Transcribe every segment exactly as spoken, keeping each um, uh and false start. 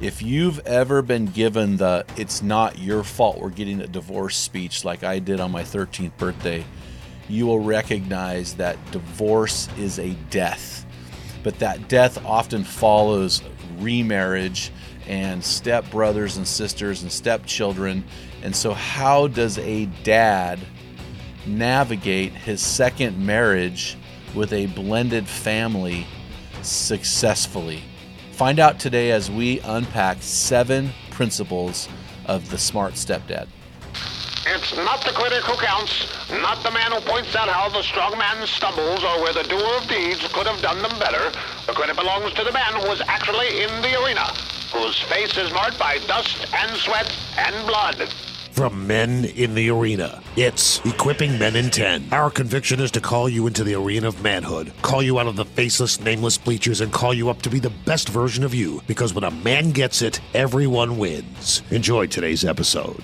If you've ever been given the "it's not your fault we're getting a divorce" speech like I did on my thirteenth birthday, you will recognize that divorce is a death. But that death often follows remarriage and stepbrothers and sisters and stepchildren. And so how does a dad navigate his second marriage with a blended family successfully? Find out today as we unpack seven principles of the smart stepdad. It's not the critic who counts, not the man who points out how the strong man stumbles or where the doer of deeds could have done them better. The credit belongs to the man who is actually in the arena, whose face is marked by dust and sweat and blood. From Men in the Arena, it's Equipping Men in Ten. Our conviction is to call you into the arena of manhood, call you out of the faceless, nameless bleachers, and call you up to be the best version of you, because when a man gets it, everyone wins. Enjoy today's episode.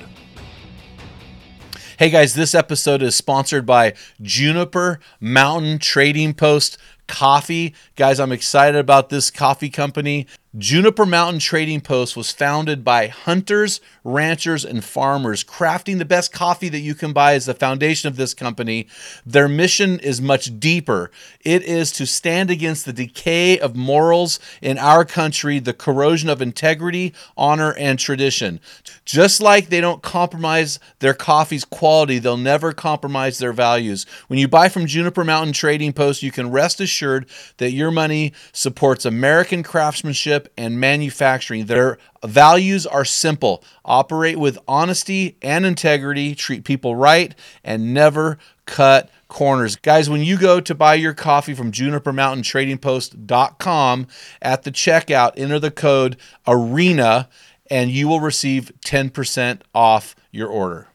Hey guys, this episode is sponsored by Juniper Mountain Trading Post Coffee. Guys, I'm excited about this coffee company. Juniper Mountain Trading Post was founded by hunters, ranchers, and farmers. Crafting the best coffee that you can buy is the foundation of this company. Their mission is much deeper. It is to stand against the decay of morals in our country, the corrosion of integrity, honor, and tradition. Just like they don't compromise their coffee's quality, they'll never compromise their values. When you buy from Juniper Mountain Trading Post, you can rest assured that your money supports American craftsmanship and manufacturing. Their values are simple: operate with honesty and integrity, treat people right, and never cut corners. Guys, when you go to buy your coffee from juniper mountain trading post dot com, at the checkout, enter the code ARENA, and you will receive ten percent off your order.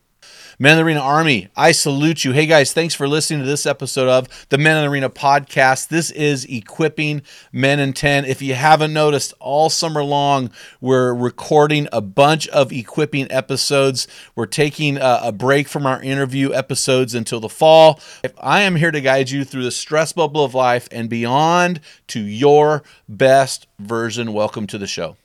Men in the Arena Army, I salute you. Hey guys, thanks for listening to this episode of the Men in the Arena podcast. This is Equipping Men in ten. If you haven't noticed, all summer long, we're recording a bunch of equipping episodes. We're taking a, a break from our interview episodes until the fall. I am here to guide you through the stress bubble of life and beyond to your best version. Welcome to the show.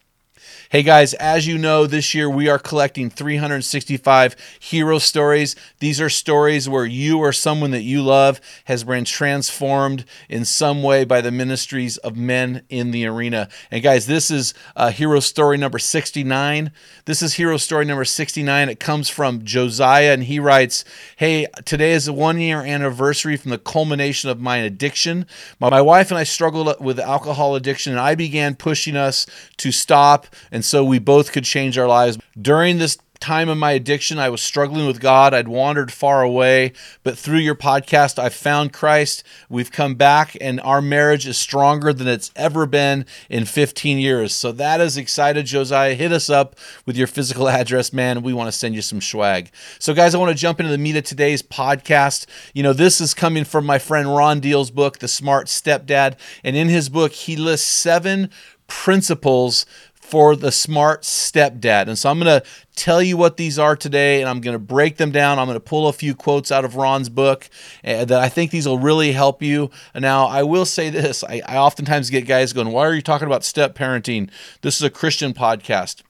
Hey guys, as you know, this year we are collecting three hundred sixty-five hero stories. These are stories where you or someone that you love has been transformed in some way by the ministries of Men in the Arena. And guys, this is uh, hero story number sixty-nine. This is hero story number sixty-nine. It comes from Josiah, and he writes, "Hey, today is the one-year anniversary from the culmination of my addiction. My, my wife and I struggled with alcohol addiction, and I began pushing us to stop, and And so we both could change our lives. During this time of my addiction, I was struggling with God. I'd wandered far away, but through your podcast, I found Christ. We've come back, and our marriage is stronger than it's ever been in fifteen years. So that is excited, Josiah. Hit us up with your physical address, man. We want to send you some swag. So guys, I want to jump into the meat of today's podcast. You know, this is coming from my friend Ron Deal's book, The Smart Stepdad. And in his book, he lists seven principles for the smart stepdad. And so I'm going to tell you what these are today, and I'm going to break them down. I'm going to pull a few quotes out of Ron's book that I think these will really help you. Now, I will say this. I, I oftentimes get guys going, "Why are you talking about step parenting? This is a Christian podcast."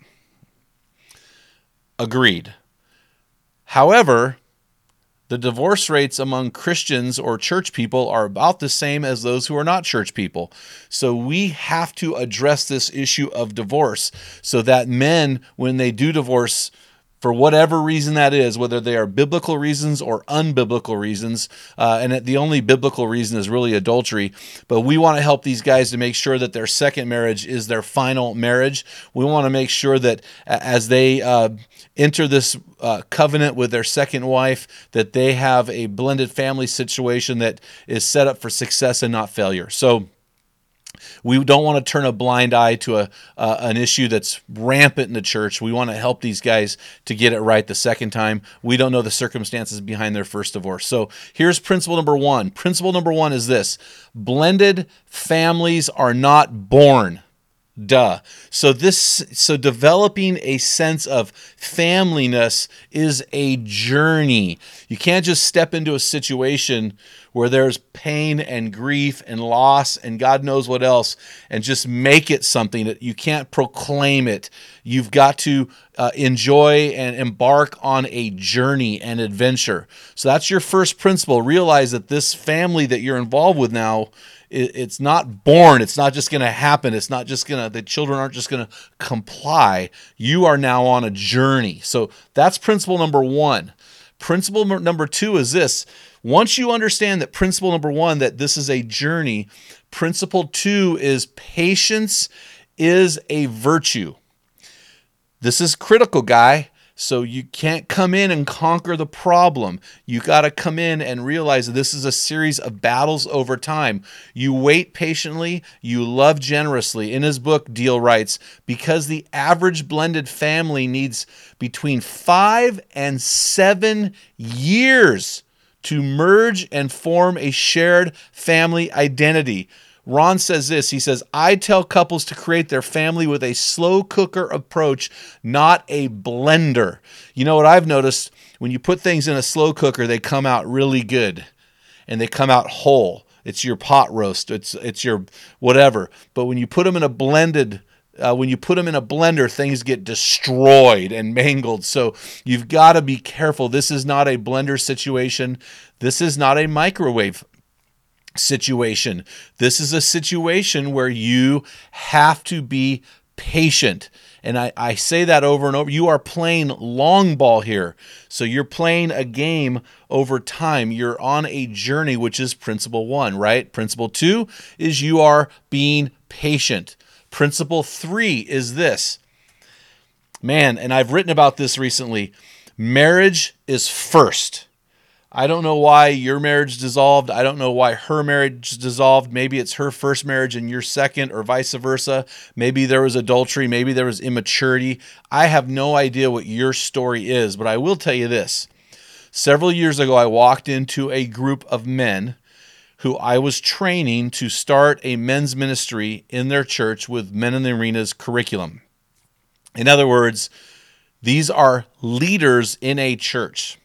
Agreed. However, the divorce rates among Christians or church people are about the same as those who are not church people. So we have to address this issue of divorce so that men, when they do divorce, for whatever reason that is, whether they are biblical reasons or unbiblical reasons. Uh, and the only biblical reason is really adultery. But we want to help these guys to make sure that their second marriage is their final marriage. We want to make sure that as they uh, enter this uh, covenant with their second wife, that they have a blended family situation that is set up for success and not failure. So we don't want to turn a blind eye to a uh, an issue that's rampant in the church. We want to help these guys to get it right the second time. We don't know the circumstances behind their first divorce. So here's principle number one. Principle number one is this: blended families are not born. Duh. So this, so developing a sense of familyness is a journey. You can't just step into a situation where there's pain and grief and loss and God knows what else and just make it something that you can't proclaim it. You've got to uh, enjoy and embark on a journey and adventure. So that's your first principle. Realize that this family that you're involved with now, it's not born. It's not just going to happen. It's not just going to, the children aren't just going to comply. You are now on a journey. So that's principle number one. Principle number two is this. Once you understand that principle number one, that this is a journey, principle two is patience is a virtue. This is critical, guy. So you can't come in and conquer the problem. You got to come in and realize that this is a series of battles over time. You wait patiently, you love generously. In his book, Deal writes, because the average blended family needs between five and seven years to merge and form a shared family identity. Ron says this, he says, I tell couples to create their family with a slow cooker approach, not a blender. You know what I've noticed? When you put things in a slow cooker, they come out really good and they come out whole. It's your pot roast. It's it's your whatever. But when you put them in a blended Uh, when you put them in a blender, things get destroyed and mangled. So you've got to be careful. This is not a blender situation. This is not a microwave situation. This is a situation where you have to be patient. And I, I say that over and over. You are playing long ball here. So you're playing a game over time. You're on a journey, which is principle one, right? Principle two is you are being patient. Principle three is this. Man, and I've written about this recently. Marriage is first. I don't know why your marriage dissolved. I don't know why her marriage dissolved. Maybe it's her first marriage and your second, or vice versa. Maybe there was adultery. Maybe there was immaturity. I have no idea what your story is, but I will tell you this. Several years ago, I walked into a group of men who I was training to start a men's ministry in their church with Men in the Arena's curriculum. In other words, these are leaders in a church.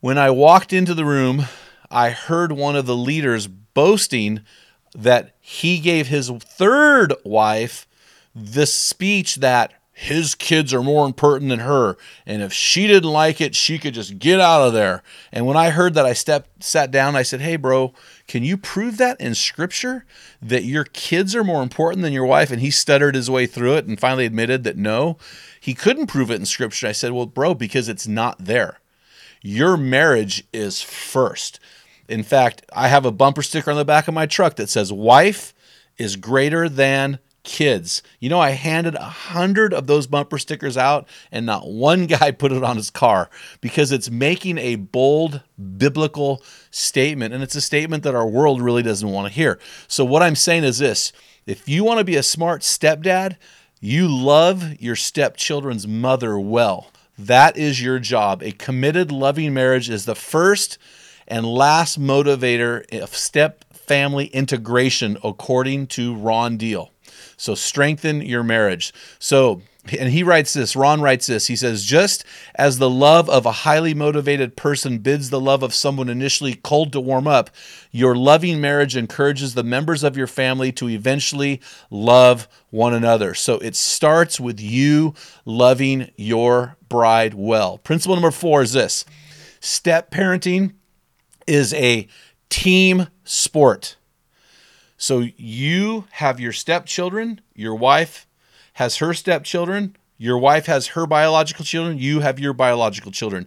When I walked into the room, I heard one of the leaders boasting that he gave his third wife this speech that his kids are more important than her, and if she didn't like it, she could just get out of there. And when I heard that, I stepped, sat down, I said, hey, bro, can you prove that in Scripture, that your kids are more important than your wife? And he stuttered his way through it and finally admitted that no, he couldn't prove it in Scripture. I said, well, bro, because it's not there. Your marriage is first. In fact, I have a bumper sticker on the back of my truck that says, wife is greater than kids. You know, I handed a hundred of those bumper stickers out and not one guy put it on his car, because it's making a bold biblical statement. And it's a statement that our world really doesn't want to hear. So what I'm saying is this: if you want to be a smart stepdad, you love your stepchildren's mother well. That is your job. A committed, loving marriage is the first and last motivator of step family integration, according to Ron Deal. So strengthen your marriage. So, and he writes this, Ron writes this, he says, just as the love of a highly motivated person bids the love of someone initially cold to warm up, your loving marriage encourages the members of your family to eventually love one another. So it starts with you loving your bride well. Principle number four is this: step parenting is a team sport. So you have your stepchildren, your wife has her stepchildren, Your wife has her biological children. You have your biological children.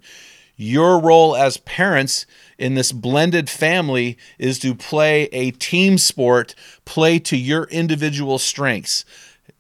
Your role as parents in this blended family is to play a team sport, play to your individual strengths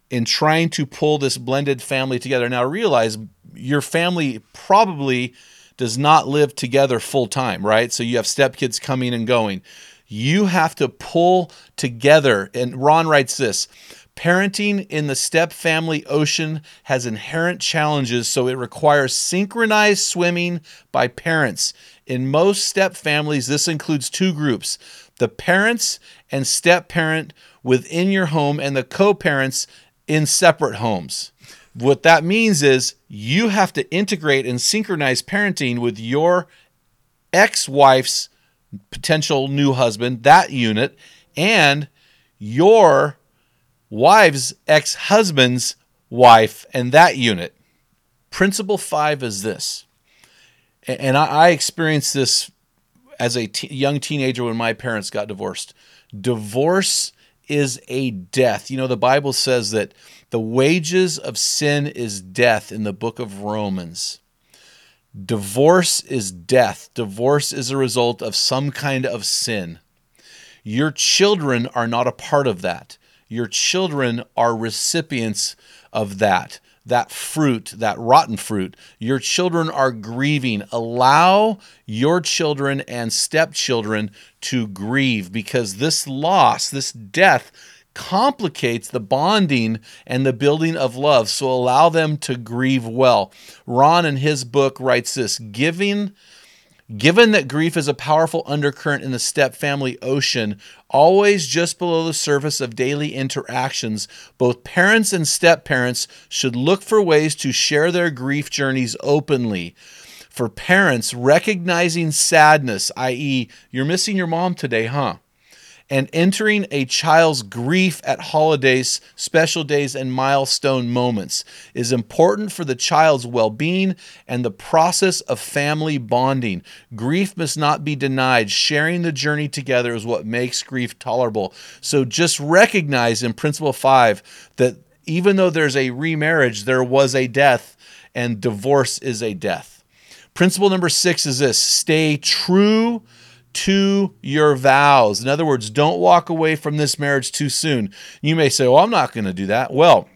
in trying to pull this blended family together. Now, realize your family probably does not live together full time, right? So you have stepkids coming and going. You have to pull together. And Ron writes this: parenting in the step family ocean has inherent challenges, so it requires synchronized swimming by parents. In most step families, this includes two groups: the parents and step parent within your home, and the co-parents in separate homes. What that means is you have to integrate and synchronize parenting with your ex-wife's potential new husband, that unit, and your wife's ex-husband's wife and that unit. Principle five is this, and I experienced this as a t- young teenager when my parents got divorced. Divorce is a death. You know, the Bible says that the wages of sin is death in the book of Romans. Divorce is death. Divorce is a result of some kind of sin. Your children are not a part of that. Your children are recipients of that, that fruit, that rotten fruit. Your children are grieving. Allow your children and stepchildren to grieve, because this loss, this death, complicates the bonding and the building of love. So allow them to grieve well. Ron, in his book, writes this: giving Given that grief is a powerful undercurrent in the step-family ocean, always just below the surface of daily interactions, both parents and step-parents should look for ways to share their grief journeys openly. For parents, recognizing sadness, that is, you're missing your mom today, huh? And entering a child's grief at holidays, special days, and milestone moments is important for the child's well-being and the process of family bonding. Grief must not be denied. Sharing the journey together is what makes grief tolerable. So just recognize in principle five that even though there's a remarriage, there was a death, and divorce is a death. Principle number six is this: stay true to your vows. In other words, don't walk away from this marriage too soon. You may say, well, I'm not going to do that. Well,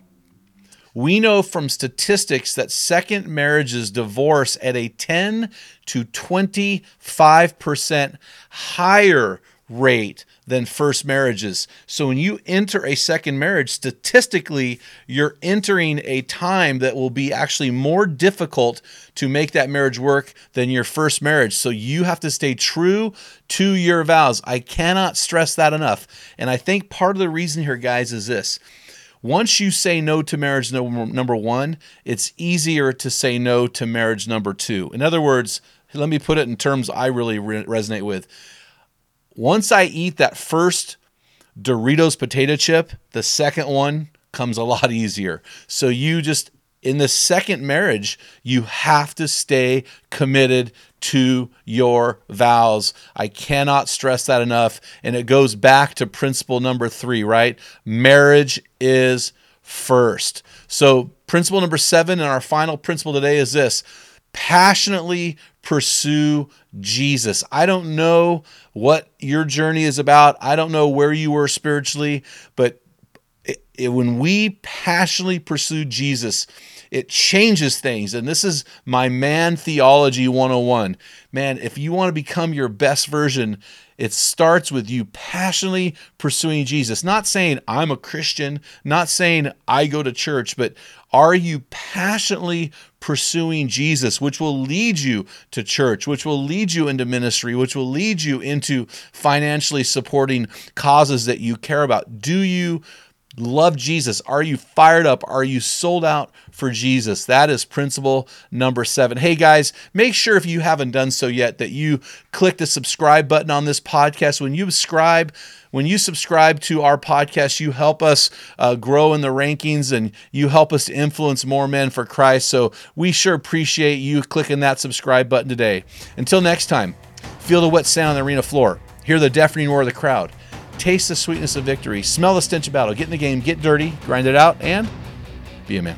we know from statistics that second marriages divorce at a ten to twenty-five percent higher rate than first marriages. So when you enter a second marriage, statistically, you're entering a time that will be actually more difficult to make that marriage work than your first marriage. So you have to stay true to your vows. I cannot stress that enough. And I think part of the reason here, guys, is this: once you say no to marriage number one, it's easier to say no to marriage number two. In other words, let me put it in terms I really re- resonate with. Once I eat that first Doritos potato chip, the second one comes a lot easier. So you just, in the second marriage, you have to stay committed to your vows. I cannot stress that enough. And it goes back to principle number three, right? Marriage is first. So principle number seven, and our final principle today, is this: passionately pursue Jesus. I don't know what your journey is about. I don't know where you were spiritually, but it, it, when we passionately pursue Jesus, it changes things. And this is my man theology one oh one. Man, if you want to become your best version, it starts with you passionately pursuing Jesus. Not saying I'm a Christian, not saying I go to church, but are you passionately pursuing Jesus, which will lead you to church, which will lead you into ministry, which will lead you into financially supporting causes that you care about? Do you love Jesus? Are you fired up? Are you sold out for Jesus? That is principle number seven. Hey guys, make sure, if you haven't done so yet, that you click the subscribe button on this podcast. When you subscribe, when you subscribe to our podcast, you help us uh, grow in the rankings, and you help us to influence more men for Christ. So we sure appreciate you clicking that subscribe button today. Until next time, feel the wet sand on the arena floor, hear the deafening roar of the crowd, taste the sweetness of victory, smell the stench of battle, get in the game, get dirty, grind it out, and be a man.